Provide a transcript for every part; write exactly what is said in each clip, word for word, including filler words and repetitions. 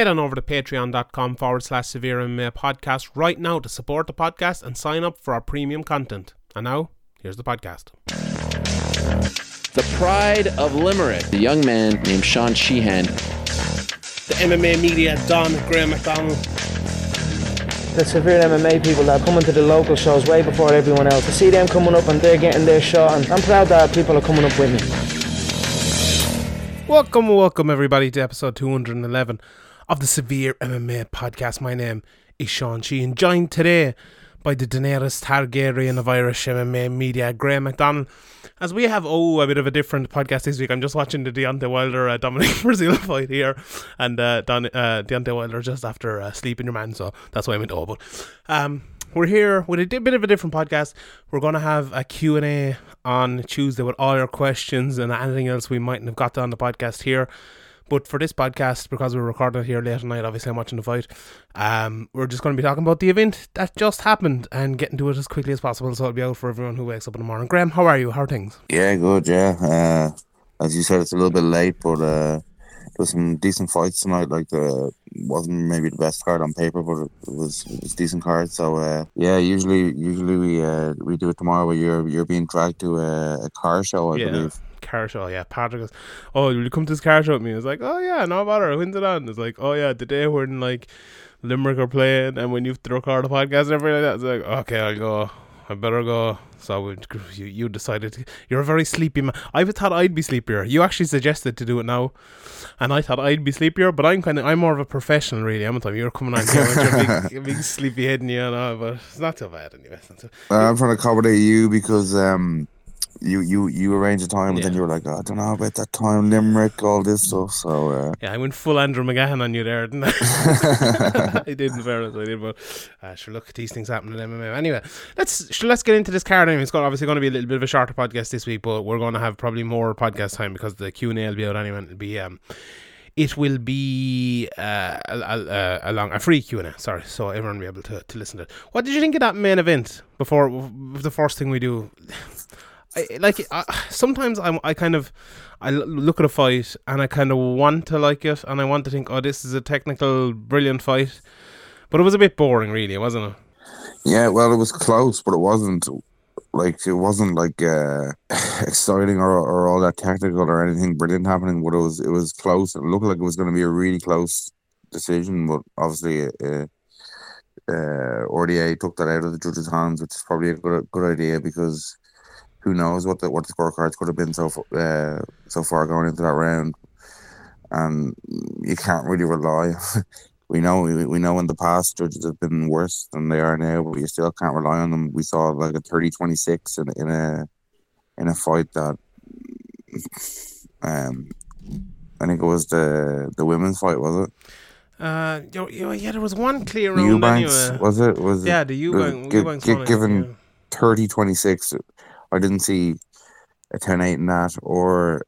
head on over to patreon.com forward slash Severe M M A Podcast right now to support the podcast and sign up for our premium content. And now, here's the podcast. The pride of Limerick, the young man named Sean Sheehan. The M M A media, Don, Graham McDonald. The Severe M M A people that are coming to the local shows way before everyone else. I see them coming up and they're getting their shot, and I'm proud that people are coming up with me. Welcome, welcome everybody to episode two eleven of the Severe M M A Podcast. My name is Sean Sheehan, joined today by the Daenerys Targaryen of Irish M M A media, Graham McDonald. As we have, oh, a bit of a different podcast this week. I'm just watching the Deontay Wilder, uh, Dominic Brazil fight here. And uh, Don, uh, Deontay Wilder just after uh, sleeping your man. So that's why I went, oh, but um, we're here with a di- bit of a different podcast. We're going to have a Q and A on Tuesday with all your questions and anything else we mightn't have got on the podcast here. But for this podcast, because we're recording it here late at night, obviously I'm watching the fight, um, we're just going to be talking about the event that just happened and getting to it as quickly as possible, so it'll be out for everyone who wakes up in the morning. Graham, how are you? How are things? Yeah, good, yeah. Uh, as you said, it's a little bit late, but uh, there's some decent fights tonight. Like, the wasn't maybe the best card on paper, but it was, it was a decent card. So, uh, yeah, usually usually we uh, we do it tomorrow where you're, you're being dragged to a, a car show, I yeah. believe. Car show, yeah. Patrick goes, oh, will you come to this car show with me? It's like, oh yeah, no bother. When's it on? It's like, oh yeah, the day when like Limerick are playing and when you have to record a podcast and everything like that. It's like, okay, I'll go. I better go. So you you decided you're a very sleepy man. I thought I'd be sleepier. You actually suggested to do it now, and I thought I'd be sleepier. But I'm kind of I'm more of a professional, really. I'm a time you're coming on here with your big, big sleepy head and you know, but it's not so bad anyway. Not so, uh, I'm trying to accommodate you because um. You, you, you arrange a time, and yeah. then you were like, oh, I don't know about that time, Limerick, all this stuff. So uh. yeah, I went full Andrew McGahan on you there, didn't I? I did, in fairness, I did. But uh, sure, look, these things happen in M M A. Anyway, let's sure, let's get into this card. Anyway, it's got, obviously going to be a little bit of a shorter podcast this week, but we're going to have probably more podcast time because the Q and A will be out anyway. And it'll be um, it will be uh a, a, a long a free Q and A. Sorry, so everyone will be able to to listen to it. What did you think of that main event? Before the first thing we do. I, like I, sometimes I I kind of I look at a fight and I kind of want to like it and I want to think, oh, this is a technical brilliant fight, but it was a bit boring, really, wasn't it? Yeah, well, it was close, but it wasn't like it wasn't like uh, exciting or or all that technical or anything brilliant happening. But it was it was close. It looked like it was going to be a really close decision, but obviously. Uh, uh, Ordier took that out of the judges' hands, which is probably a good good idea because. Who knows what the what the scorecards could have been so uh, so far going into that round, and you can't really rely. we know we, we know in the past judges have been worse than they are now, but you still can't rely on them. We saw like a thirty twenty-six in in a in a fight that um I think it was the the women's fight, was it? Uh yeah, there was one clear round. Eubanks anyway. was it? Was yeah, the Eubanks. Eubanks g- g- given thirty twenty-six. I didn't see a ten eight in that, or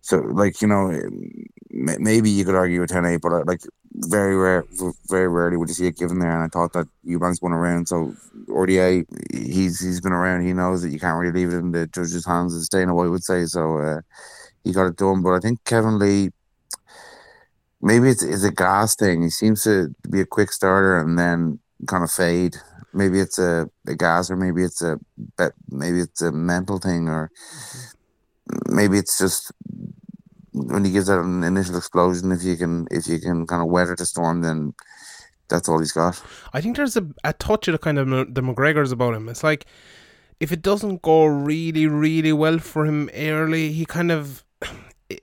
so like you know, maybe you could argue a ten eight, but like very rare, very rarely would you see it given there. And I thought that Eubanks won around, so Ordier, he's he's been around, he knows that you can't really leave it in the judges' hands, as Dana White would say. So uh, he got it done, but I think Kevin Lee, maybe it's it's a gas thing. He seems to be a quick starter and then kind of fade. Maybe it's a, a gas, or maybe it's a maybe it's a mental thing, or maybe it's just when he gives out an initial explosion. If you can, if you can kind of weather the storm, then that's all he's got. I think there's a, a touch of the kind of the McGregors about him. It's like if it doesn't go really, really well for him early, he kind of.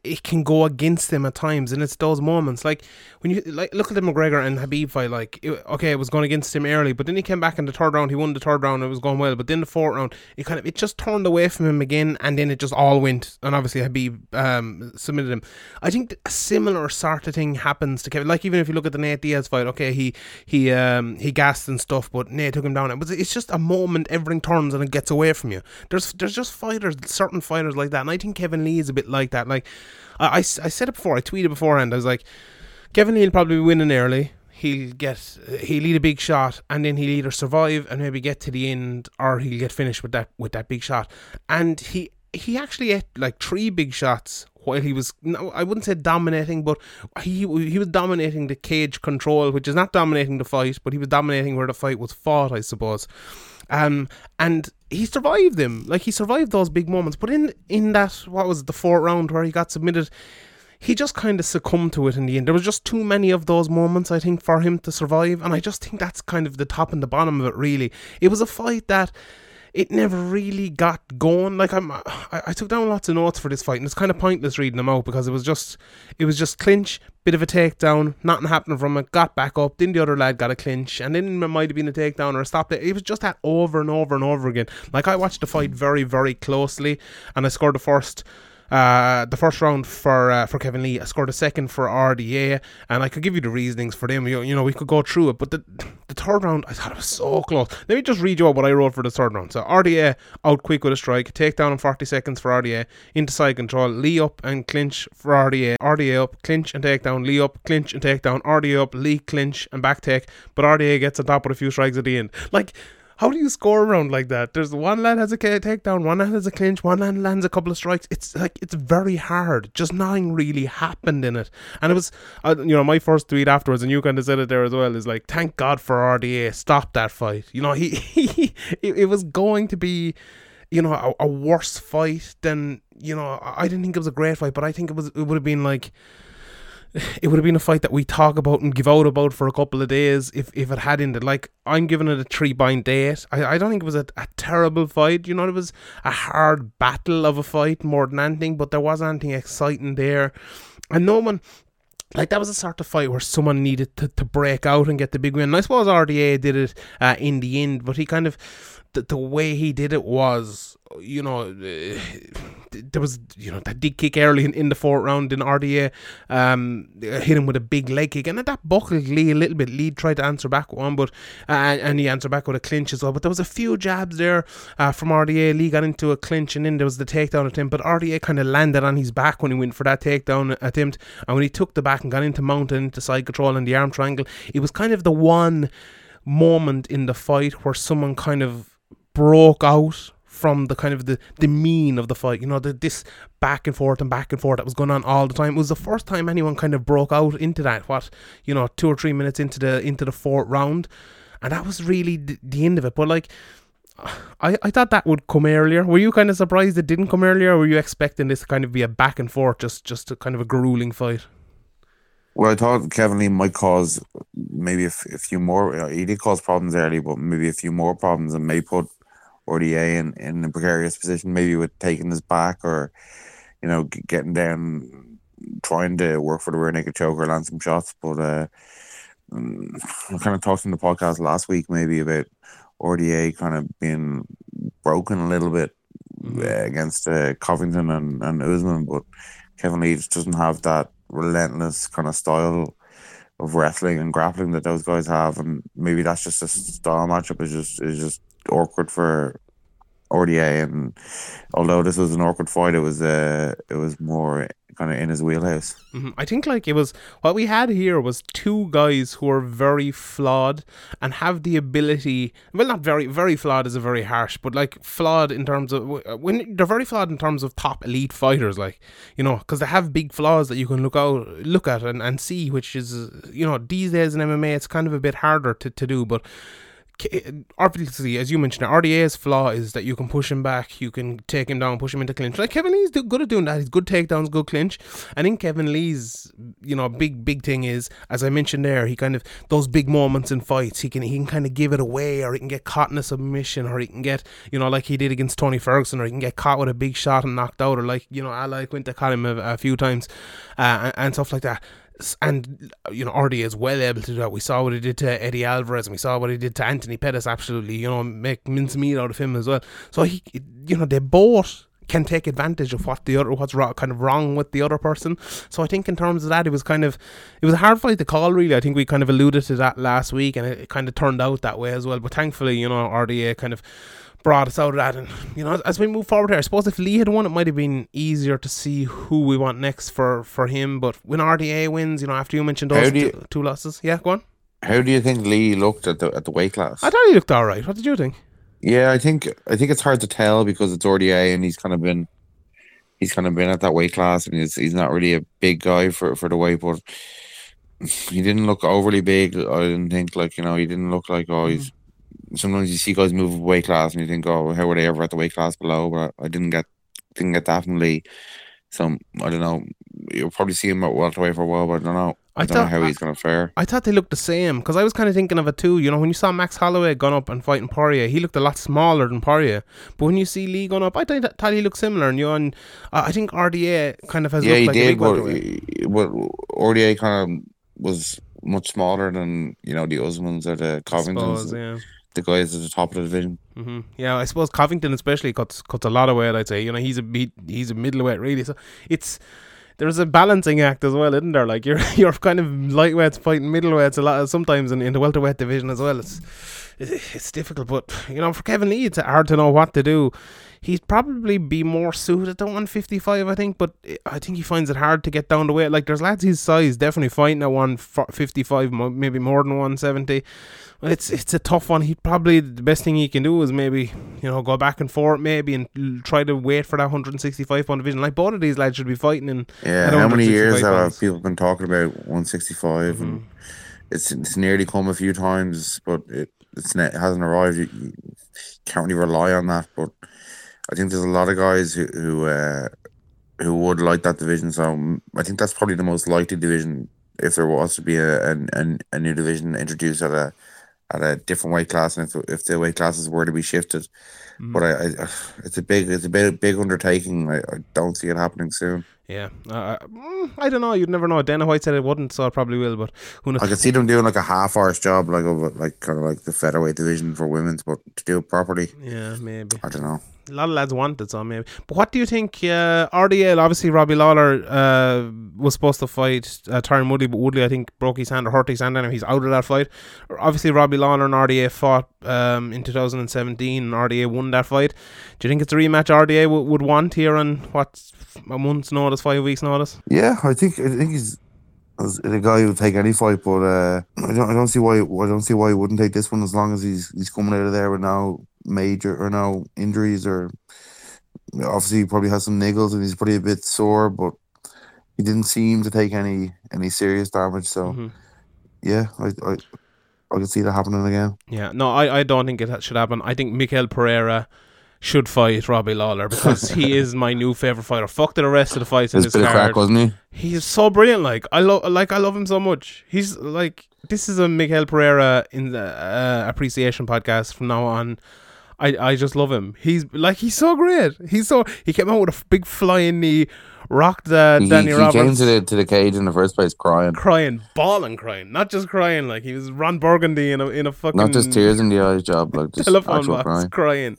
It can go against him at times, and it's those moments like when you like look at the McGregor and Habib fight. Like, it, okay, it was going against him early, but then he came back in the third round. He won the third round; it was going well. But then the fourth round, it kind of it just turned away from him again, and then it just all went. And obviously, Habib um, submitted him. I think a similar sort of thing happens to Kevin. Like, even if you look at the Nate Diaz fight, okay, he he um, he gassed and stuff, but Nate took him down. It was it's just a moment. Everything turns and it gets away from you. There's there's just fighters, certain fighters like that, and I think Kevin Lee is a bit like that. Like. I, I said it before, I tweeted beforehand, I was like, Kevin Lee will probably be winning early, he'll get, he'll lead a big shot, and then he'll either survive and maybe get to the end, or he'll get finished with that with that big shot, and he he actually ate like three big shots while he was, no, I wouldn't say dominating, but he he was dominating the cage control, which is not dominating the fight, but he was dominating where the fight was fought, I suppose. Um, and he survived him. Like, he survived those big moments. But in, in that, what was it, the fourth round where he got submitted, he just kind of succumbed to it in the end. There was just too many of those moments, I think, for him to survive. And I just think that's kind of the top and the bottom of it, really. It was a fight that it never really got going. Like, I'm, I, I took down lots of notes for this fight, and it's kind of pointless reading them out because it was just, it was just clinch, bit of a takedown, nothing happening from it, got back up, then the other lad got a clinch, and then it might have been a takedown or a stop. It was just that over and over and over again. Like, I watched the fight very, very closely, and I scored the first... Uh, the first round for uh, for Kevin Lee. I scored a second for R D A, and I could give you the reasonings for them. You, you know, we could go through it, but the the third round, I thought it was so close. Let me just read you out what I wrote for the third round. So R D A out quick with a strike, takedown in forty seconds for R D A, into side control, Lee up and clinch for R D A, R D A up, clinch and takedown, Lee up, clinch and takedown, R D A up, Lee clinch and back take, but R D A gets on top with a few strikes at the end. Like, how do you score around like that? There's one lad has a takedown, one lad has a clinch, one lad lands a couple of strikes. It's like, it's very hard. Just nothing really happened in it. And it was, uh, you know, my first tweet afterwards, and you kind of said it there as well, is like, thank God for R D A. Stop that fight. You know, he, he it, it was going to be, you know, a, a worse fight than, you know, I didn't think it was a great fight, but I think it was, it would have been like, it would have been a fight that we talk about and give out about for a couple of days if, if it had ended. Like, I'm giving it a three point eight. I, I don't think it was a, a terrible fight. You know, it was a hard battle of a fight more than anything, but there wasn't anything exciting there. And no one... Like, that was the sort of fight where someone needed to, to break out and get the big win. And I suppose R D A did it uh, in the end, but he kind of... The, the way he did it was, you know... Uh, there was, you know, that big kick early in, in the fourth round in R D A, um, hit him with a big leg kick, and that buckled Lee a little bit. Lee tried to answer back one, but uh, and he answered back with a clinch as well, but there was a few jabs there uh, from R D A. Lee got into a clinch, and then there was the takedown attempt, but R D A kind of landed on his back when he went for that takedown attempt, and when he took the back and got into mount and into side control and the arm triangle, it was kind of the one moment in the fight where someone kind of broke out from the kind of the, the mean of the fight, you know, the, this back and forth and back and forth that was going on all the time. It was the first time anyone kind of broke out into that, what, you know, two or three minutes into the into the fourth round, and that was really the, the end of it. But like, I, I thought that would come earlier. Were you kind of surprised it didn't come earlier, or were you expecting this to kind of be a back and forth, just, just a kind of a grueling fight? Well, I thought Kevin Lee might cause maybe a, f- a few more, you know, he did cause problems early, but maybe a few more problems, and may put Ordier in, in a precarious position, maybe with taking his back, or, you know, getting down, trying to work for the rear naked choke or land some shots. But uh, I kind of talked in the podcast last week maybe about Ordier kind of being broken a little bit uh, against uh, Covington and, and Usman, but Kevin Lee just doesn't have that relentless kind of style of wrestling and grappling that those guys have, and maybe that's just a style matchup is just is just awkward for R D A. And although this was an awkward fight, it was uh, it was more kind of in his wheelhouse. Mm-hmm. I think like it was what we had here was two guys who are very flawed and have the ability, well, not very very flawed is a very harsh, but like flawed in terms of when they're very flawed in terms of top elite fighters, like, you know, because they have big flaws that you can look out look at and, and see, which is, you know, these days in M M A it's kind of a bit harder to, to do. But obviously, as you mentioned, R D A's flaw is that you can push him back, you can take him down, push him into clinch. Like Kevin Lee's good at doing that. He's good takedowns, good clinch. I think Kevin Lee's, you know, big big thing is, as I mentioned there, he kind of those big moments in fights, he can he can kind of give it away, or he can get caught in a submission, or he can get, you know, like he did against Tony Ferguson, or he can get caught with a big shot and knocked out, or like, you know, Ally Quinta caught him a, a few times uh, and, and stuff like that. And, you know, R D A is well able to do that. We saw what he did to Eddie Alvarez, and we saw what he did to Anthony Pettis, absolutely, you know, make mincemeat out of him as well. So, he, you know, they both can take advantage of what the other, what's wrong, kind of wrong with the other person. So I think in terms of that, it was kind of, it was a hard fight to call, really. I think we kind of alluded to that last week, and it, it kind of turned out that way as well. But thankfully, you know, R D A kind of brought us out of that, and, you know, as we move forward here, I suppose if Lee had won, it might have been easier to see who we want next for, for him. But when R D A wins, you know, after you mentioned those you, two, two losses, yeah, go on. How do you think Lee looked at the at the weight class? I thought he looked all right. What did you think? Yeah, I think I think it's hard to tell because it's R D A, and he's kind of been he's kind of been at that weight class, and he's he's not really a big guy for, for the weight, but he didn't look overly big. I didn't think, like, you know, he didn't look like, oh, he's... Sometimes you see guys move weight class and you think, oh, how were they ever at the weight class below? But I didn't get didn't get that from Lee. So, I don't know. You'll probably see him at welterweight for a while, but I don't know. I, I don't thought, know how I, he's going to fare. I thought they looked the same, because I was kind of thinking of it too. You know, when you saw Max Holloway gone up and fighting Poirier, he looked a lot smaller than Poirier. But when you see Lee gone up, I th- thought he looked similar. And you and uh, I think R D A kind of has yeah, looked like did, a big welterweight. Yeah, but R D A kind of was much smaller than, you know, the Usmans or the Covingtons. I suppose, yeah. The guys at the top of the division. Mm-hmm. Yeah, I suppose Covington especially cuts cuts a lot of weight, I'd say. You know, he's a he, he's a middleweight really. So it's there's a balancing act as well, isn't there? Like you're you're kind of lightweights fighting middleweights a lot sometimes in, in the welterweight division as well. It's it's difficult, but you know, for Kevin Lee, it's hard to know what to do. He'd probably be more suited to one fifty-five, I think, but I think he finds it hard to get down the weight. Like, there's lads his size definitely fighting at one fifty-five, maybe more than one seventy. It's it's a tough one. He probably, the best thing he can do is maybe, you know, go back and forth maybe and try to wait for that one sixty-five pound division. Like, both of these lads should be fighting in. Yeah, how many years have people been talking about one sixty-five? Mm-hmm. And it's, it's nearly come a few times, but it it's not, it hasn't arrived. You, you can't really rely on that, but I think there's a lot of guys who who, uh, who would like that division. So I think that's probably the most likely division if there was to be a a, a new division introduced at a at a different weight class, and if if the weight classes were to be shifted. Mm. But I, I, it's a big it's a big, big undertaking. I, I don't see it happening soon. Yeah, uh, I don't know. You'd never know. Dana White said it wouldn't, so it probably will. But who knows? I could see them doing like a half-hours job, like of like kind of like the featherweight division for women's, but to do it properly. Yeah, maybe. I don't know. A lot of lads want it, so maybe. But what do you think? Uh, R D L, obviously Robbie Lawler uh, was supposed to fight uh, Tyron Woodley, but Woodley, I think, broke his hand or hurt his hand, and he's out of that fight. Obviously, Robbie Lawler and R D A fought um, in two thousand seventeen, and R D A won that fight. Do you think it's a rematch R D A w- would want here on, what, a month's notice, five weeks' notice? Yeah, I think I think he's a guy who would take any fight, but uh, I don't I don't see why I don't see why he wouldn't take this one, as long as he's he's coming out of there with now major or no injuries, or obviously he probably has some niggles and he's probably a bit sore, but he didn't seem to take any any serious damage, so mm-hmm. yeah I, I I could see that happening again. Yeah, no, I, I don't think it should happen. I think Michel Pereira should fight Robbie Lawler, because he is my new favourite fighter. Fuck the rest of the fights in this card. It's a bit of crack, wasn't he? He's so brilliant. Like I love, like I love him so much. He's like, this is a Michel Pereira in the uh, appreciation podcast from now on. I, I just love him. He's like, he's so great. He's so he came out with a big flying knee, rocked uh, Danny he, he Roberts. He came to the to the cage in the first place, crying, crying, bawling, crying. Not just crying, like he was Ron Burgundy in a in a fucking. Not just tears in the eyes, job like just telephone box crying. crying.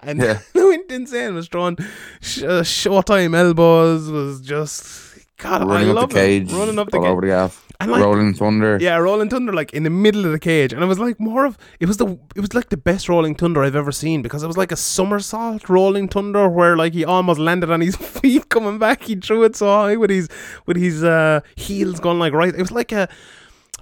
And yeah. Went insane. Was throwing sh- uh, showtime elbows. Was just God. Running I love up the cage, running up the all cage, over the gaff. And like, Rolling Thunder. Yeah, Rolling Thunder, like in the middle of the cage. And it was like more of, it was the, it was like the best Rolling Thunder I've ever seen, because it was like a somersault Rolling Thunder where like he almost landed on his feet coming back. He threw it so high with his, with his uh, heels going like right. It was like a,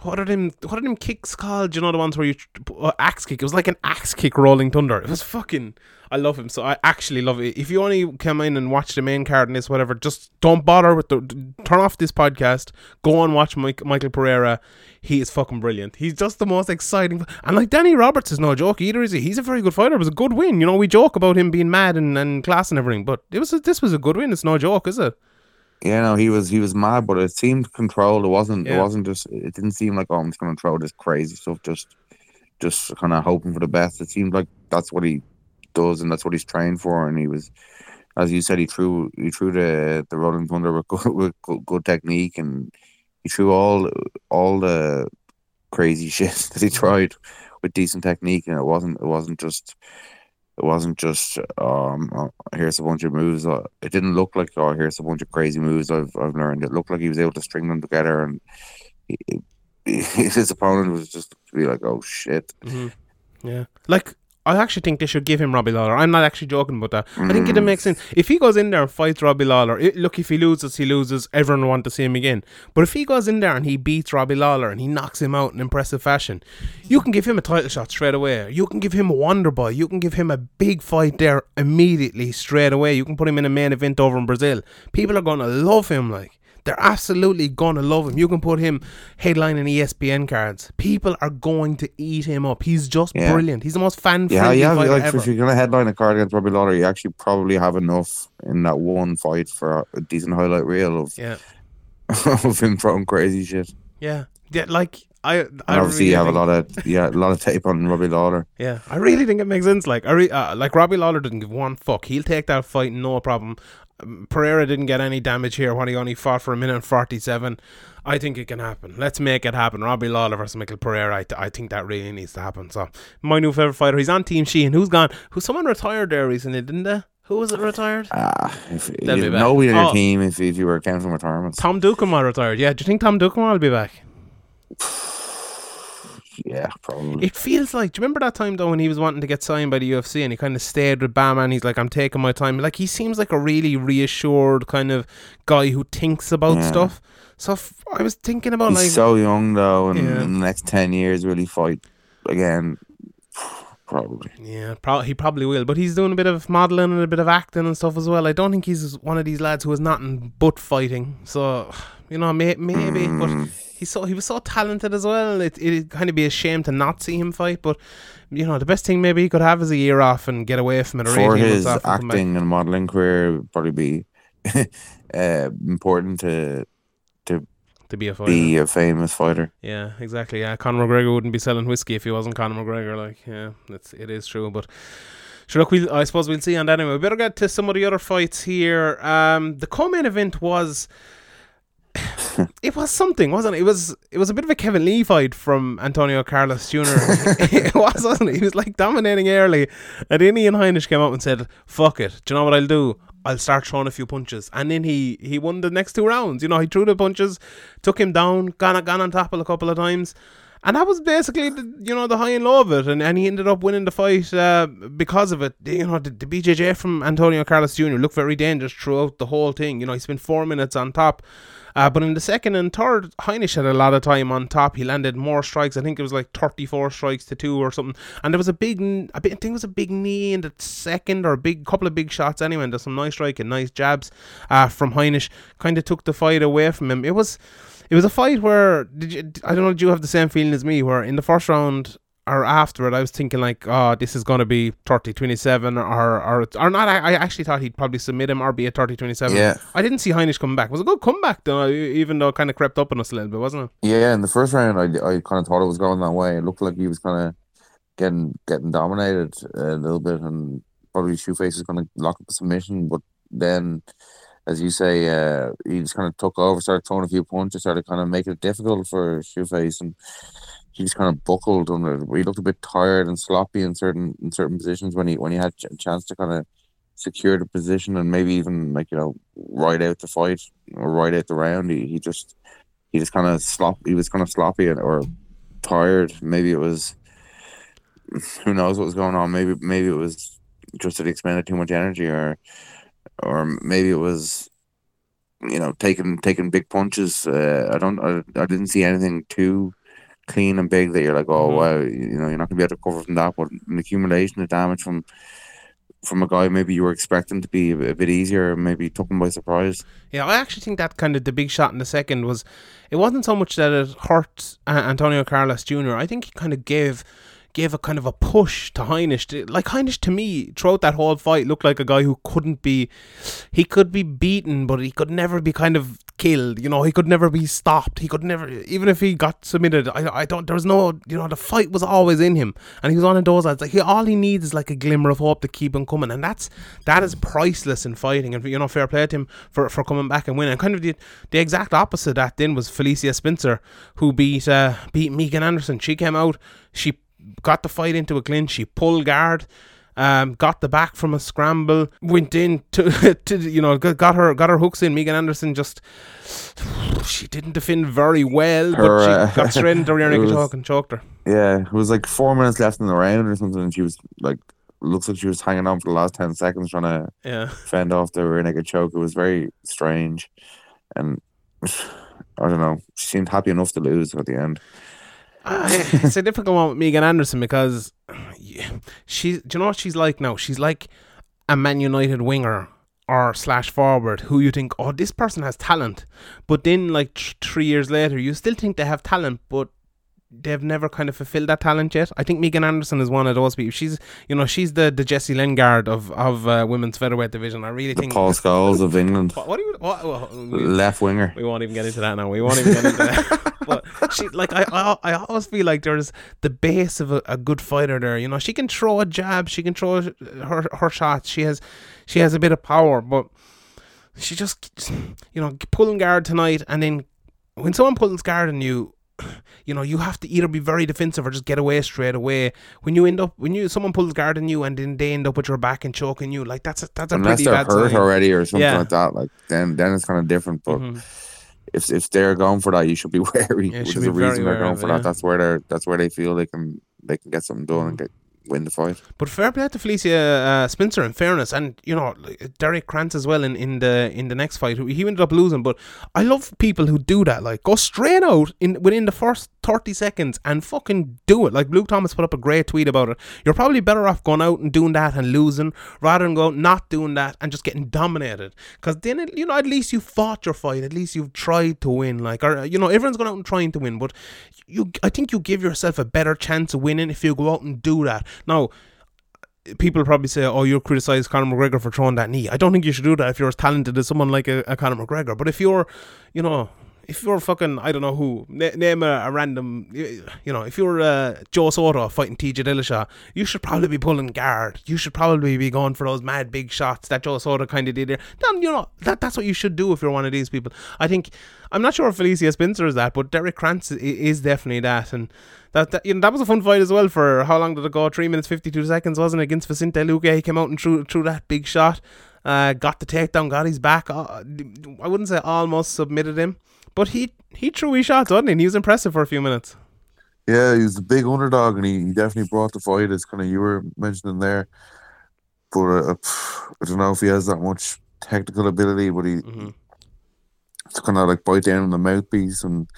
what are them, what are them kicks called? Do you know the ones where you, uh, axe kick. It was like an axe kick Rolling Thunder. It was fucking, I love him. So I actually love it. If you only come in and watch the main card and this, whatever, just don't bother with the, turn off this podcast, go and watch Mike, Michael Pereira. He is fucking brilliant. He's just the most exciting. And like Danny Roberts is no joke either, is he? He's a very good fighter. It was a good win. You know, we joke about him being mad and, and class and everything, but it was a, this was a good win. It's no joke, is it? Yeah, no, he was he was mad, but it seemed controlled. It wasn't yeah. it wasn't just it didn't seem like, oh, I'm just gonna throw this crazy stuff, just just kinda hoping for the best. It seemed like that's what he does and that's what he's trained for, and he was, as you said, he threw he threw the the Rolling Thunder with good, with good technique, and he threw all all the crazy shit that he tried with decent technique, and it wasn't it wasn't just it wasn't just um oh, here's a bunch of moves. It didn't look like, oh, here's a bunch of crazy moves I've I've learned. It looked like he was able to string them together, and he, he, his opponent was just to be like, oh shit. Mm-hmm. Yeah, like. I actually think they should give him Robbie Lawler. I'm not actually joking about that. Mm. I think it makes sense. If he goes in there and fights Robbie Lawler, it, look, if he loses, he loses. Everyone will want to see him again. But if he goes in there and he beats Robbie Lawler and he knocks him out in impressive fashion, you can give him a title shot straight away. You can give him a Wonder Boy. You can give him a big fight there immediately, straight away. You can put him in a main event over in Brazil. People are going to love him, like. They're absolutely going to love him. You can put him headlining E S P N cards. People are going to eat him up. He's just yeah. brilliant. He's the most fan-friendly yeah, yeah, fighter like, ever. If you're going to headline a card against Robbie Lawler, you actually probably have enough in that one fight for a decent highlight reel of, yeah. of him throwing crazy shit. Yeah. yeah like... I, I and obviously really you have think... a lot of yeah a lot of tape on Robbie Lawler. Yeah, I really think it makes sense. Like I re- uh, like Robbie Lawler didn't give one fuck. He'll take that fight, no problem. Um, Pereira didn't get any damage here when he only fought for a minute and forty-seven. I think it can happen. Let's make it happen. Robbie Lawler versus Michael Pereira. I, th- I think that really needs to happen. So my new favorite fighter. He's on Team Sheehan. Who's gone? Who? Someone retired there recently, didn't they? Who was it retired? Ah, if you know we on your oh. team if, if you were counting from retirement. Tom Ducombe retired. Yeah, do you think Tom Ducombe will be back? Yeah, probably. It feels like, do you remember that time though when he was wanting to get signed by the U F C and he kind of stayed with Bama and he's like, I'm taking my time. Like he seems like a really reassured kind of guy who thinks about yeah. stuff. So f- I was thinking about he's like so young though, and yeah. in the next ten years will he fight again? Probably. Yeah, pro- he probably will. But he's doing a bit of modelling and a bit of acting and stuff as well. I don't think he's one of these lads who is nothing but fighting. So, you know, may- maybe. Mm. But he's so, he was so talented as well. It, it'd kind of be a shame to not see him fight. But, you know, the best thing maybe he could have is a year off and get away from it. For his and acting and modelling career, it would probably be uh, important to... to To be a fighter. Be a famous fighter. Yeah, exactly. Yeah, Conor McGregor wouldn't be selling whiskey if he wasn't Conor McGregor. Like, yeah, it's it is true. But sure, look, we I suppose we'll see on that anyway. We better get to some of the other fights here. Um, the co-main event was it was something, wasn't it? It was it was a bit of a Kevin Lee fight from Antonio Carlos Junior It was, wasn't it? He was like dominating early, and then Ian Heinrich came out and said, "Fuck it. Do you know what I'll do? I'll start throwing a few punches." And then he, he won the next two rounds. You know, he threw the punches, took him down, gone, gone on top of a couple of times. And that was basically, the, you know, the high and low of it. And, and he ended up winning the fight uh, because of it. You know, the, the B J J from Antonio Carlos Junior looked very dangerous throughout the whole thing. You know, he spent four minutes on top. Uh, but in the second and third, Heinrich had a lot of time on top. He landed more strikes. I think it was like thirty-four strikes to two or something. And there was a big, I think it was a big knee in the second, or a big couple of big shots anyway. And there's some nice strike and nice jabs uh, from Heinrich. Kind of took the fight away from him. It was, it was a fight where did you, I don't know. Did you have the same feeling as me? Where in the first round or afterward, I was thinking like, oh, this is going to be thirty twenty-seven or, or or not. I, I actually thought he'd probably submit him or be a thirty twenty-seven. Yeah. I didn't see Heinrich coming back. It was a good comeback, though, even though it kind of crept up on us a little bit, wasn't it? Yeah, in the first round, I, I kind of thought it was going that way. It looked like he was kind of getting getting dominated a little bit, and probably Shoeface is going to lock up the submission. But then, as you say, uh, he just kind of took over, started throwing a few punches, started kind of making it difficult for Shoeface, and he just kind of buckled under. He looked a bit tired and sloppy in certain in certain positions when he when he had a chance to kind of secure the position and maybe even like you know ride out the fight or ride out the round. He he just he just kind of slop. He was kind of sloppy or tired. Maybe it was who knows what was going on. Maybe maybe it was just that he expended too much energy, or or maybe it was you know taking taking big punches. Uh, I don't I, I didn't see anything too clean and big that you're like, oh wow, you know, you're not gonna be able to recover from that. But an accumulation of damage from from a guy maybe you were expecting to be a bit easier, maybe took him by surprise. Yeah, I actually think that kind of the big shot in the second was, it wasn't so much that it hurt uh, Antonio Carlos Junior I think he kind of gave gave a kind of a push to Heinrich. Like Heinrich to me throughout that whole fight looked like a guy who couldn't be, he could be beaten but he could never be kind of killed, you know, he could never be stopped, he could never, even if he got submitted, I I don't, there was no, you know, the fight was always in him, and he was on a those odds, like he, all he needs is like a glimmer of hope to keep him coming, and that's, that is priceless in fighting, and you know, fair play to him for, for coming back and winning. And kind of the, the exact opposite of that then was Felicia Spencer, who beat, uh, beat Megan Anderson. She came out, she got the fight into a clinch, she pulled guard, um, got the back from a scramble, went in to, to you know, got her got her hooks in. Megan Anderson just, she didn't defend very well, her, but she uh, got straight into rear naked choke and choked her. Yeah, it was like four minutes left in the round or something, and she was like, looks like she was hanging on for the last ten seconds trying to yeah. fend off the rear naked choke. It was very strange, and I don't know, she seemed happy enough to lose at the end. Uh, it's a difficult one with Megan Anderson because she's, do you know what she's like now? She's like a Man United winger or slash forward who you think, oh, this person has talent, but then like th- three years later you still think they have talent, but they've never kind of fulfilled that talent yet. I think Megan Anderson is one of those people. She's, you know, she's the, the Jesse Lingard of of uh, women's featherweight division. I really the think Paul Scholes of England. What do you what, what, we, left winger? We won't even get into that now. We won't even get into that. But she, like, I, I, I always feel like there's the base of a, a good fighter there. You know, she can throw a jab, she can throw her her shots. She has, she has a bit of power, but she just, you know, pulling guard tonight, and then when someone pulls guard on you, you know, you have to either be very defensive or just get away straight away. When you end up, when you someone pulls guard on you and then they end up with your back and choking you, like that's a, that's a unless pretty bad sign. Unless they're hurt already or something yeah. like that, like then then it's kind of different. But mm-hmm. if if they're going for that, you should be wary. Yeah, which is the reason they're going for it, that. Yeah. That's where they're that's where they feel they can they can get something done and get win the fight. But fair play to Felicia uh, Spencer, in fairness, and you know, Derek Krantz as well in, in the in the next fight. He ended up losing, but I love people who do that. Like, go straight out in within the first thirty seconds and fucking do it. Like, Luke Thomas put up a great tweet about it. You're probably better off going out and doing that and losing rather than go not doing that and just getting dominated. Because then, it, you know, at least you fought your fight. At least you've tried to win. Like, or you know, everyone's going out and trying to win, but you, I think you give yourself a better chance of winning if you go out and do that. Now, people probably say, oh, you criticise Conor McGregor for throwing that knee. I don't think you should do that if you're as talented as someone like a, a Conor McGregor. But if you're, you know, if you're fucking, I don't know who, na- name a, a random, you, you know, if you're uh, Joe Soto fighting T J Dillashaw, you should probably be pulling guard. You should probably be going for those mad big shots that Joe Soto kind of did there. Then, you know, that that's what you should do if you're one of these people. I think, I'm not sure if Felicia Spencer is that, but Derek Krantz is, is definitely that. And That, that you know, that was a fun fight as well. For how long did it go? three minutes fifty-two seconds, wasn't it, against Vicente Luque? He came out and threw, threw that big shot, uh, got the takedown, got his back. uh, I wouldn't say almost submitted him, but he, he threw his shots, didn't he? And he was impressive for a few minutes. Yeah, he was a big underdog, and he, he definitely brought the fight, as kind of you were mentioning there. But uh, I don't know if he has that much technical ability, but he mm-hmm. it's kind of like bite down on the mouthpiece and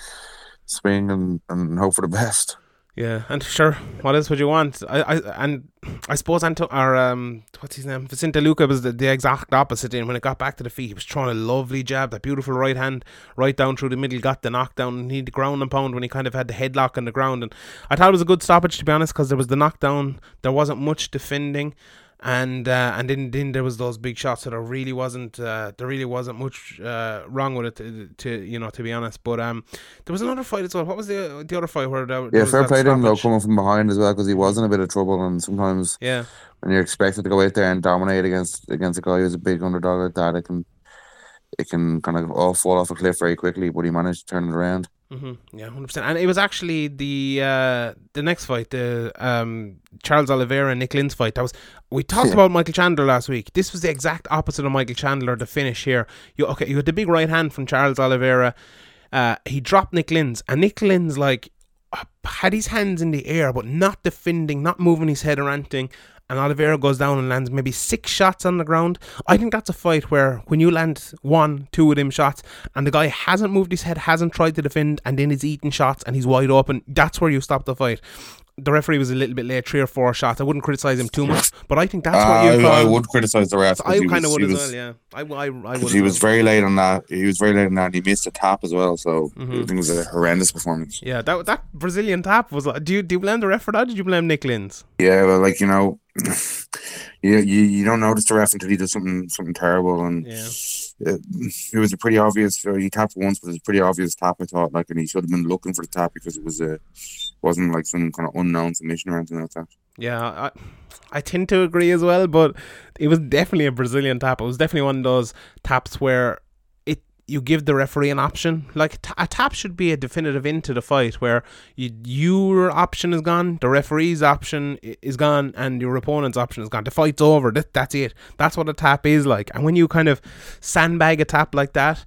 swing and, and hope for the best. Yeah, and sure, what else would you want? I, I and I suppose Anto or um, what's his name? Vicente Luque was the, the exact opposite. And when it got back to the feet, he was throwing a lovely jab, that beautiful right hand, right down through the middle, got the knockdown, and he ground and pound when he kind of had the headlock on the ground. And I thought it was a good stoppage, to be honest, because there was the knockdown, there wasn't much defending. And uh, and then, then there was those big shots, so there really wasn't uh, there really wasn't much uh, wrong with it, to, to you know, to be honest. But um, there was another fight as well. What was the the other fight where there, yeah, there was fair play to him though, coming from behind as well, because he was in a bit of trouble. And sometimes yeah, when you're expected to go out there and dominate against against a guy who's a big underdog like that, it can it can kind of all fall off a cliff very quickly. But he managed to turn it around. Mm-hmm. Yeah, one hundred percent. And it was actually the uh, the next fight, the um, Charles Oliveira and Nik Lentz fight. That was we talked yeah. about Michael Chandler last week. This was the exact opposite of Michael Chandler. The finish here, you okay? You had the big right hand from Charles Oliveira. Uh, he dropped Nik Lentz, and Nik Lentz like had his hands in the air, but not defending, not moving his head or anything. And Oliveira goes down and lands maybe six shots on the ground. I think that's a fight where when you land one, two of them shots, and the guy hasn't moved his head, hasn't tried to defend, and then he's eating shots and he's wide open, that's where you stop the fight. The referee was a little bit late, three or four shots. I wouldn't criticise him too much, but I think that's uh, what you I, I would criticise the ref. I kind of would as was, well, yeah. I, I, I would. He was very late on that. He was very late on that. And he missed a tap as well, so mm-hmm. I think it was a horrendous performance. Yeah, that that Brazilian tap was like, do you, do you blame the ref for that, or did you blame Nik Lentz? Yeah, well, like, you know, you, you you don't notice the ref until he does something something terrible, and yeah. it, it was a pretty obvious, he tapped once, but it was a pretty obvious tap, I thought, like, and he should have been looking for the tap because it was a, wasn't like some kind of unknown submission or anything like that. Yeah, I I tend to agree as well, but it was definitely a Brazilian tap. It was definitely one of those taps where it you give the referee an option. Like, t- a tap should be a definitive end to the fight where you, your option is gone, the referee's option is gone, and your opponent's option is gone. The fight's over. That, that's it. That's what a tap is like. And when you kind of sandbag a tap like that,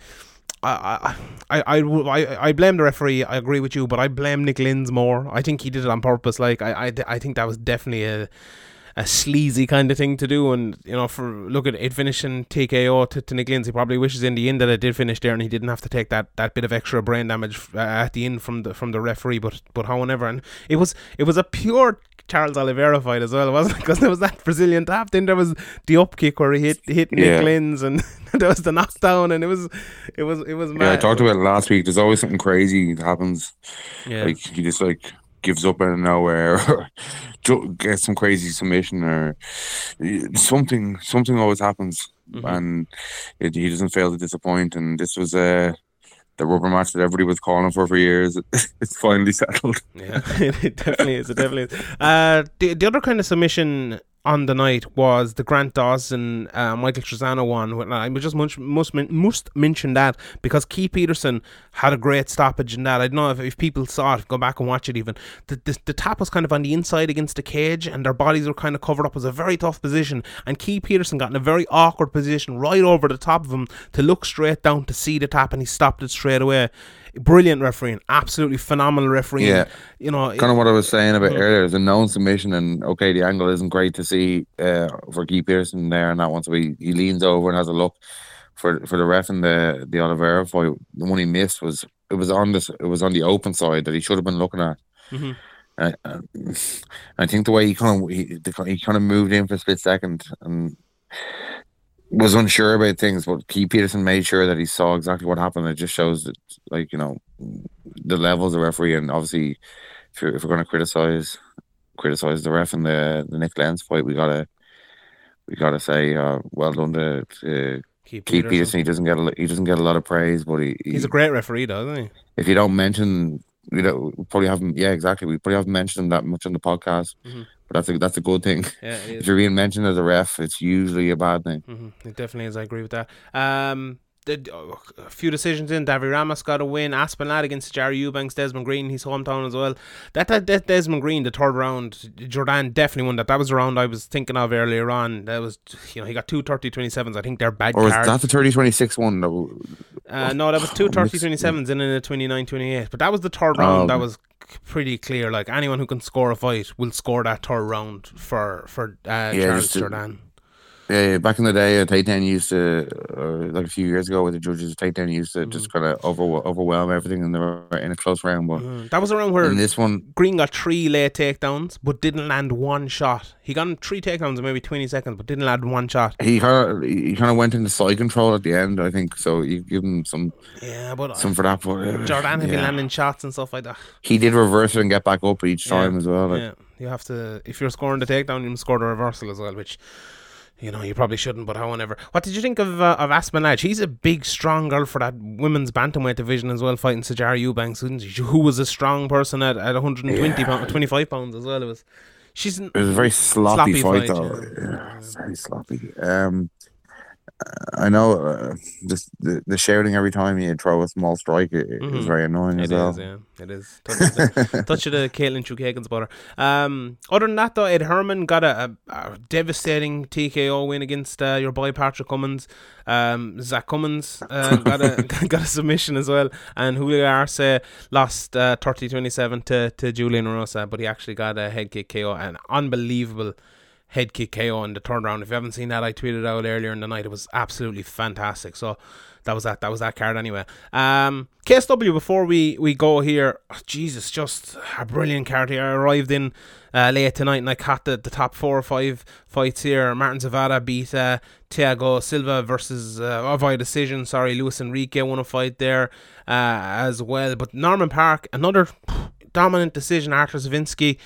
I I, I, I I blame the referee. I agree with you, but I blame Nik Lentz more. I think he did it on purpose. Like, I, I, I think that was definitely a... a sleazy kind of thing to do, and you know, for look at it finishing T K O to, to Nik Lentz, he probably wishes in the end that it did finish there, and he didn't have to take that, that bit of extra brain damage uh, at the end from the from the referee. But but however, and it was it was a pure Charles Oliveira fight as well, wasn't it? Because there was that Brazilian tap, then there was the up kick where he hit hit yeah. Nik Lentz, and there was the knockdown, and it was it was it was mad. Yeah, I talked about it last week. There's always something crazy that happens. Yeah, like he just like gives up out of nowhere, or gets some crazy submission, or something. Something always happens, mm-hmm. and it, he doesn't fail to disappoint. And this was uh, the rubber match that everybody was calling for for years. It's finally settled. Yeah, it definitely is. It definitely is. Uh, the the other kind of submission on the night was the Grant Dawson, uh, Michael Trezano one. I just must, must, must mention that because Key Peterson had a great stoppage in that. I don't know if, if people saw it, go back and watch it even. The, the, the tap was kind of on the inside against the cage, and their bodies were kind of covered up. It was a very tough position, and Key Peterson got in a very awkward position right over the top of him to look straight down to see the tap, and he stopped it straight away. Brilliant refereeing, absolutely phenomenal refereeing. Yeah, you know, kind of what I was saying about earlier. It's a known submission, and okay, the angle isn't great to see uh, for Keith Peterson there, and that one, so he, he leans over and has a look for for the ref in the the Oliveira fight. The one he missed was it was on this it was on the open side that he should have been looking at. Mm-hmm. Uh, uh, I think the way he kind of he, he kind of moved in for a split second and was unsure about things, but Key Peterson made sure that he saw exactly what happened. It just shows that, like, you know, the levels of referee, and obviously if, you're, if we're going to criticize criticize the ref in the the Nik Lentz fight, we gotta we gotta say uh, well done to, to Key Peterson. Peterson. He doesn't get a, he doesn't get a lot of praise, but he, he he's a great referee, though, isn't he? If you don't mention, we don't we probably haven't. Yeah, exactly. We probably haven't mentioned him that much on the podcast. Mm-hmm. That's a that's a good thing. Yeah, if you're being mentioned as a ref, it's usually a bad thing. Mm-hmm. It definitely is. I agree with that. Um, the, oh, a few decisions in. Davy Ramos got a win. Aspinall against Jerry Eubanks. Desmond Green, his hometown as well. That that, that Desmond Green, the third round, Jordan definitely won that. That was the round I was thinking of earlier on. That was, you know, he got two thirty twenty-sevens. I think they're bad cards. Or is that the thirty twenty-six one? Uh, no, that was two thirty twenty-sevens and then a twenty-nine twenty-eight. But that was the third round. Um, that was pretty clear. Like, anyone who can score a fight will score that third round for for uh, yeah, Charles Jordan. Yeah, yeah, back in the day, a takedown used to, uh, like a few years ago, with the judges, a takedown used to mm. just kind of over, overwhelm everything in the in a close round. But mm. that was a round where in this one, Green got three late takedowns, but didn't land one shot. He got three takedowns in maybe twenty seconds, but didn't land one shot. He kind of he kind of went into side control at the end, I think. So you give him some, yeah, but some for that. But, uh, Jordan had yeah. been landing shots and stuff like that. He did reverse it and get back up each time yeah. as well. Like, yeah, you have to, if you're scoring the takedown, you must score the reversal as well, which, you know, you probably shouldn't, but however. What did you think of uh, of Aspinall? She's a big, strong girl for that women's bantamweight division as well, fighting Sajara Eubanks, who was a strong person at, at one hundred twenty yeah. pounds, twenty-five pounds as well. It was, she's an, it was a very sloppy, sloppy fight, fight, though. Yeah. Yeah, very sloppy. Um, I know uh, just the, the shouting every time you throw a small strike, it, mm-hmm. is very annoying it as is, well. Yeah, it is. Touch of the, touch of the Caitlin Chukagan's butter. Um, other than that, though, Ed Herman got a, a, a devastating T K O win against uh, your boy Patrick Cummins. Um, Zach Cummins uh, got a got a submission as well, and Julio Arce lost uh, thirty twenty-seven to to Julian Rosa, but he actually got a head kick K O, an unbelievable head kick K O in the third round. If you haven't seen that, I tweeted out earlier in the night. It was absolutely fantastic. So that was that. That was that card anyway. Um, K S W, before we, we go here, oh, Jesus, just a brilliant card here. I arrived in uh, late tonight and I caught the, the top four or five fights here. Martin Zavada beat uh, Thiago Silva versus uh, via decision. Sorry, Luis Enrique won a fight there uh, as well. But Norman Parke, another dominant decision. Artur Zavinski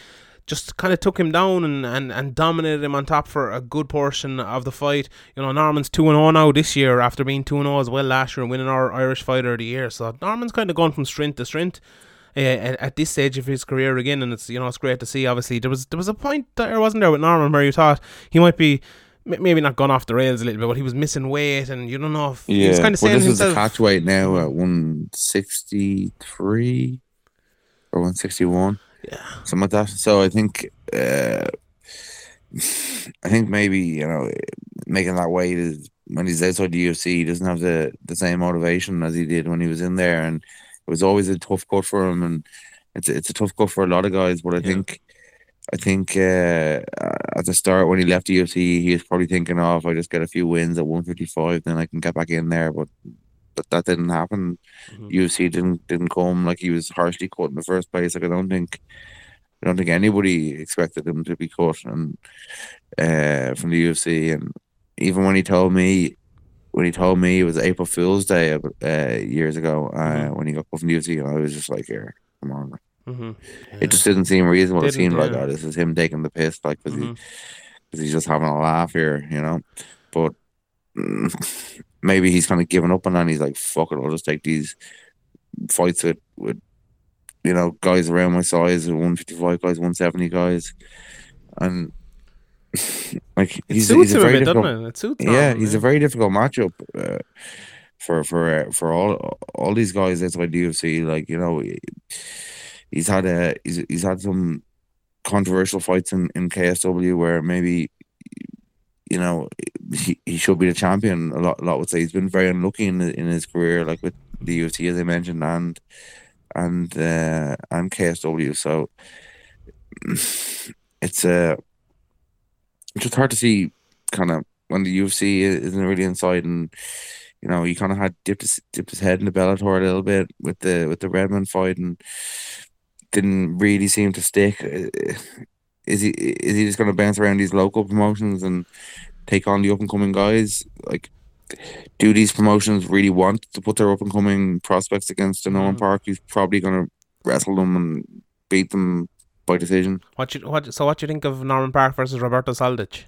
just kind of took him down and, and, and dominated him on top for a good portion of the fight. You know, Norman's two and oh now this year after being two and oh as well last year and winning our Irish Fighter of the Year. So Norman's kind of gone from strength to strength uh, at, at this stage of his career again, and it's, you know, it's great to see. Obviously, there was there was a point there, wasn't there, with Norman where you thought he might be maybe not gone off the rails a little bit, but he was missing weight, and you don't know if yeah. he was kind of saying well, this himself. Is the catch weight now at one sixty-three or one sixty-one, yeah, something like that. So I think, uh, I think maybe you know making that weight is when he's outside the U F C, he doesn't have the, the same motivation as he did when he was in there, and it was always a tough cut for him, and it's it's a tough cut for a lot of guys. But I yeah. think. I think uh, at the start when he left the U F C, he was probably thinking, oh, if I just get a few wins at one fifty-five, then I can get back in there. But but that didn't happen. Mm-hmm. U F C didn't didn't come. Like, he was harshly cut in the first place. Like I don't think I don't think anybody expected him to be cut and uh, from the U F C. And even when he told me when he told me it was April Fool's Day uh, years ago uh, mm-hmm. when he got cut from the U F C, I was just like, here, come on. Mm-hmm. Yeah. It just didn't seem reasonable. Didn't, it seemed yeah. like, oh, this is him taking the piss, like, because mm-hmm. he, he's just having a laugh here, you know. But mm, maybe he's kind of giving up on that. And he's like, "Fuck it, I'll just take these fights with, with you know, guys around my size, one fifty-five guys, one seventy guys." And like, he's, it suits he's him a very a bit, doesn't it? It suits yeah, him, he's yeah. a very difficult matchup. Uh, for for uh, for all all these guys outside the U F C, like, you know. It, He's had a he's he's had some controversial fights in, in K S W where maybe you know he, he should be the champion. A lot a lot would say he's been very unlucky in in his career, like with the U F C as I mentioned and and uh, and K S W. So it's a uh, it's just hard to see kind of when the U F C isn't really inside and. You know, he kind of had dipped his, dipped his head in the Bellator a little bit with the with the Redman fight, and didn't really seem to stick. Is he is he just going to bounce around these local promotions and take on the up and coming guys? Like, do these promotions really want to put their up and coming prospects against the Norman Parke? He's probably going to wrestle them and beat them by decision. What you what? So what do you think of Norman Parke versus Roberto Soldić?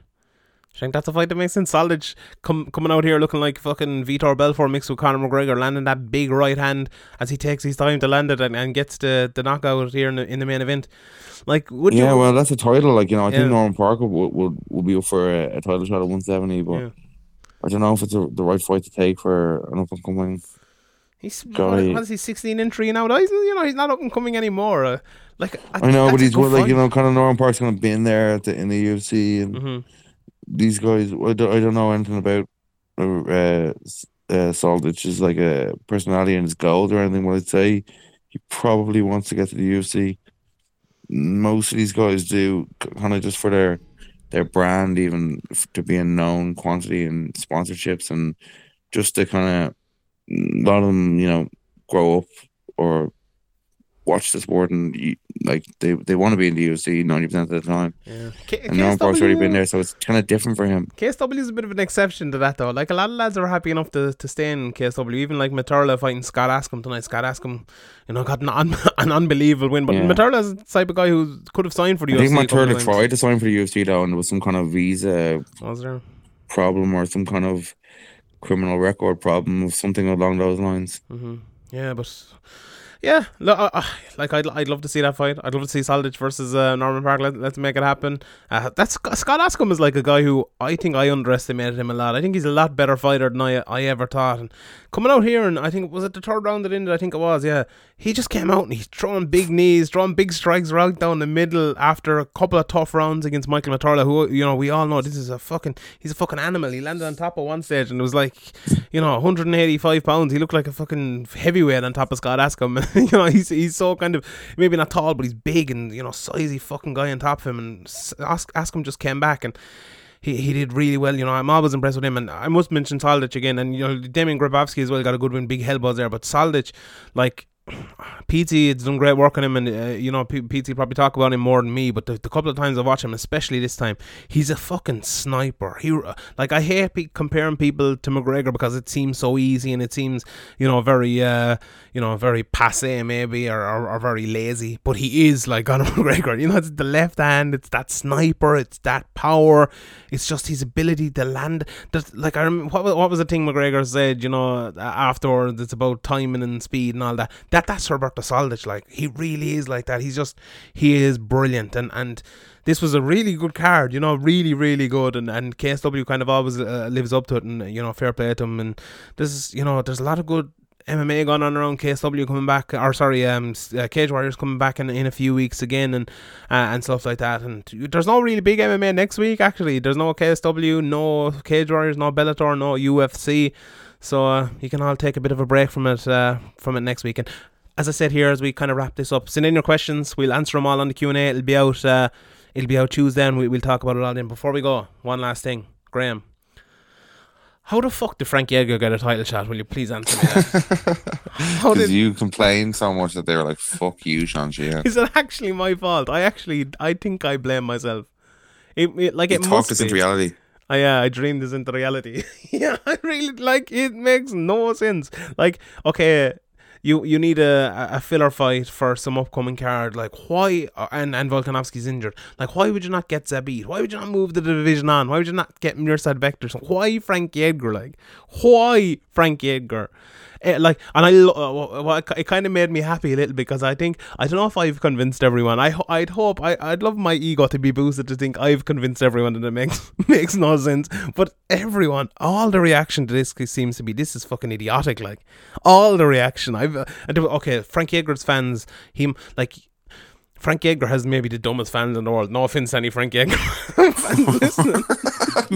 I think that's a fight that makes sense. Soldić com- coming out here looking like fucking Vitor Belfort mixed with Conor McGregor, landing that big right hand as he takes his time to land it and, and gets the, the knockout here in the, in the main event. Like, would yeah, you... well, that's a title. Like, you know, I yeah. think Norman Parke would, would, would be up for a, a title shot at one seventy, but yeah. I don't know if it's a, the right fight to take for an up and coming. He's guy. What is he, sixteen and three now? He's, you know, he's not up and coming anymore. Uh, like, I, I know, but he's like, fight. You know, kind of Norman Parke's kind of been there at the, in the U F C and. Mm-hmm. These guys, I don't, I don't know anything about uh, uh, Soldić is like a personality and his gold or anything. What I'd say, he probably wants to get to the U F C. Most of these guys do, kind of just for their their brand, even to be a known quantity and sponsorships, and just to kind of a lot of them, you know, grow up or watch the sport, and like they they want to be in the U F C ninety percent of the time. Yeah. K- and Norman Parke's already been there, so it's kind of different for him. K S W is a bit of an exception to that, though. Like, a lot of lads are happy enough to, to stay in K S W. Even like Materla fighting Scott Askham tonight. Scott Askham, you know, got an, un- an unbelievable win. But yeah. Materla's the type of guy who could have signed for the I U F C. I think Materla tried to sign for the U F C though, and there was some kind of visa was there? problem or some kind of criminal record problem or something along those lines. Mm-hmm. Yeah, but. Yeah, like I'd I'd love to see that fight. I'd love to see Soldić versus uh, Norman Parke. Let, let's make it happen. Uh, that's Scott Askham is like a guy who I think I underestimated him a lot. I think he's a lot better fighter than I I ever thought. And coming out here, and I think was it the third round that ended. I think it was. Yeah, he just came out and he's throwing big knees, throwing big strikes right down the middle after a couple of tough rounds against Michael Materla, who you know we all know this is a fucking he's a fucking animal. He landed on top of one stage and it was like you know one hundred eighty-five pounds. He looked like a fucking heavyweight on top of Scott Askham. You know, he's he's so kind of maybe not tall, but he's big and you know, sizey fucking guy on top of him. And Askham just came back and he, he did really well. You know, I'm always impressed with him. And I must mention Soldić again. And you know, Damian Grabowski as well got a good win, big elbows there. But Soldić, like. P T, it's done great work on him, and uh, you know, P- PT probably talk about him more than me. But the, the couple of times I watch him, especially this time, he's a fucking sniper. He like I hate pe- comparing people to McGregor because it seems so easy and it seems you know very uh, you know very passe maybe or, or, or very lazy. But he is like Conor McGregor. You know, it's the left hand, it's that sniper, it's that power. It's just his ability to land. That, like I remember, what what was the thing McGregor said? You know, afterwards, it's about timing and speed and all that. That that that's Roberto Soldić. Like, he really is like that. He's just, he is brilliant. And and this was a really good card, you know, really, really good. And, and K S W kind of always uh, lives up to it, and, you know, fair play to him. And this is, you know, there's a lot of good M M A going on around K S W coming back, or sorry, um, uh, Cage Warriors coming back in, in a few weeks again, and uh, and stuff like that. And there's no really big M M A next week, actually. There's no K S W, no Cage Warriors, no Bellator, no U F C. So uh, you can all take a bit of a break from it uh, from it next weekend. As I said here, as we kind of wrap this up, send in your questions. We'll answer them all on the Q and A. It'll be out, uh, it'll be out Tuesday, and we, we'll talk about it all then. Before we go, one last thing, Graham. How the fuck did Frankie Edgar get a title shot? Will you please answer me that? Because did... you complained so much that they were like, fuck you, Sean Sheehan. Is it actually my fault? I actually, I think I blame myself. It, it like you it talked this into reality. Oh, yeah, I dreamed this into reality. Yeah, I really, like, it makes no sense. Like, okay, you you need a, a filler fight for some upcoming card. Like, why, and, and Volkanovski's injured. Like, why would you not get Zabit? Why would you not move the division on? Why would you not get Mirsad Bektor? Why Frankie Edgar? Like, why Frankie Edgar? It, like, and I lo- well, it kind of made me happy a little, because I think, I don't know if I've convinced everyone. I ho- I'd hope I, I'd love my ego to be boosted to think I've convinced everyone that it makes makes no sense. But everyone, all the reaction to this seems to be, this is fucking idiotic. Like, all the reaction. I've uh, okay, Frankie Edgar's fans, him like. Frankie Edgar has maybe the dumbest fans in the world. No offense to any Frankie Edgar fans listening.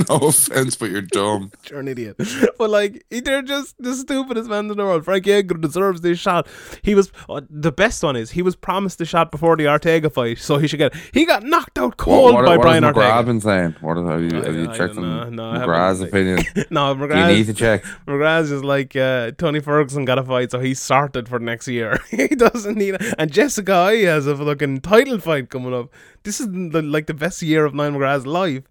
No offense, but you're dumb. You're an idiot. But like, they're just the stupidest fans in the world. Frankie Edgar deserves this shot. He was, uh, the best one is, he was promised the shot before the Ortega fight, so he should get it. He got knocked out cold what, what, by what Brian Ortega. What has McGrath been saying? What is, have you, have you I, checked I on no, McGrath's opinion? No, McGrath. You need to check. McGrath's is like, uh, Tony Ferguson got a fight, so he's sorted for next year. He doesn't need it. And Jessica I has a fucking title fight coming up. This is the, like the best year of Nine McGrath's life.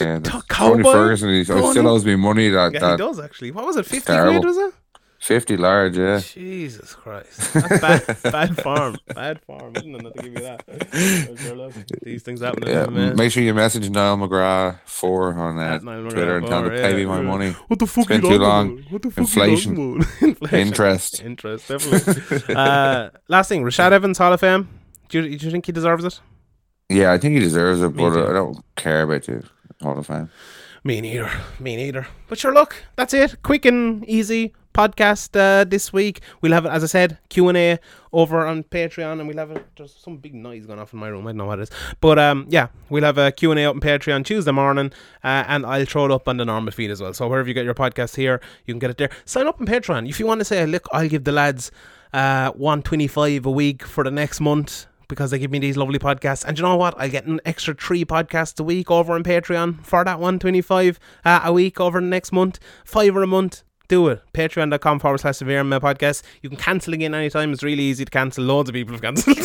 Yeah, T- Tony Ferguson, he Tony? still owes me money. That, yeah, that he does actually. What was it? Fifty quid, was it? Fifty large, yeah. Jesus Christ, that's bad, bad farm, bad farm. Isn't it? Not to give you that. These things happen. Yeah, man. Make sure you message Niall McGrath four on uh, Twitter and tell him to pay me my money. What the fuck? It's been too long. What the fuck? Inflation, Inflation. interest, interest. Definitely. uh, last thing, Rashad Evans Hall of Fame. Do you, do you think he deserves it? Yeah, I think he deserves it, me but too. I don't care about you. Hall of Fame. Me neither. Me neither. But sure, look, that's it. Quick and easy podcast uh, this week. We'll have, as I said, Q and A over on Patreon, and we'll have a, there's some big noise going off in my room. I don't know what it is, but um, yeah, we'll have a Q and A up on Patreon Tuesday morning, uh, and I'll throw it up on the normal feed as well. So wherever you get your podcast here, you can get it there. Sign up on Patreon if you want to say, look, I'll give the lads uh one twenty-five a week for the next month, because they give me these lovely podcasts. And you know what? I get an extra three podcasts a week over on Patreon for that one twenty-five uh, a week over the next month. Five or a month. Do it. Patreon.com forward slash Severe M M A Podcast. You can cancel again anytime. It's really easy to cancel. Loads of people have cancelled.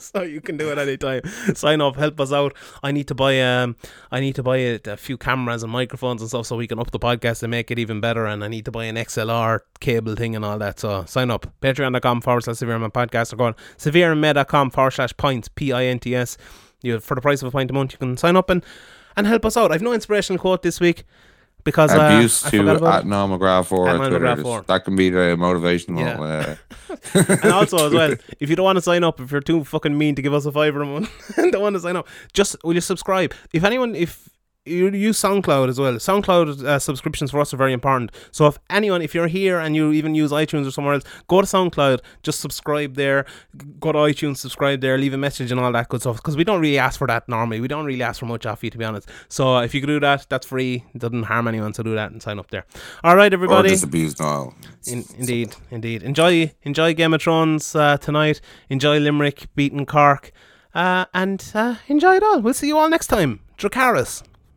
So you can do it anytime. Sign up, help us out. I need to buy um, I need to buy a, a few cameras and microphones and stuff, so we can up the podcast and make it even better. And I need to buy an X L R cable thing and all that. So sign up, patreon.com forward slash Severe M M A Podcast, or go on severemma.com forward slash pints P I N T S. You, for the price of a pint a month, you can sign up and, and help us out. I've no inspirational quote this week, because abuse uh, to at Niall McGrath for Twitter. That can be the motivational. Yeah. Uh, and also as well, if you don't want to sign up, if you're too fucking mean to give us a fiver a month and don't want to sign up, just will you subscribe? If anyone, if you use SoundCloud as well, SoundCloud uh, subscriptions for us are very important. So if anyone, if you're here and you even use iTunes or somewhere else, go to SoundCloud, just subscribe there, go to iTunes, subscribe there, leave a message and all that good stuff, because we don't really ask for that normally. We don't really ask for much off you, to be honest. So if you could do that, that's free. It doesn't harm anyone, so do that and sign up there. Alright everybody, or just abuse Niall. In, indeed indeed enjoy enjoy Game of Thrones uh, tonight, enjoy Limerick beating Cork, uh, and uh, enjoy it all. We'll see you all next time. Dracarys.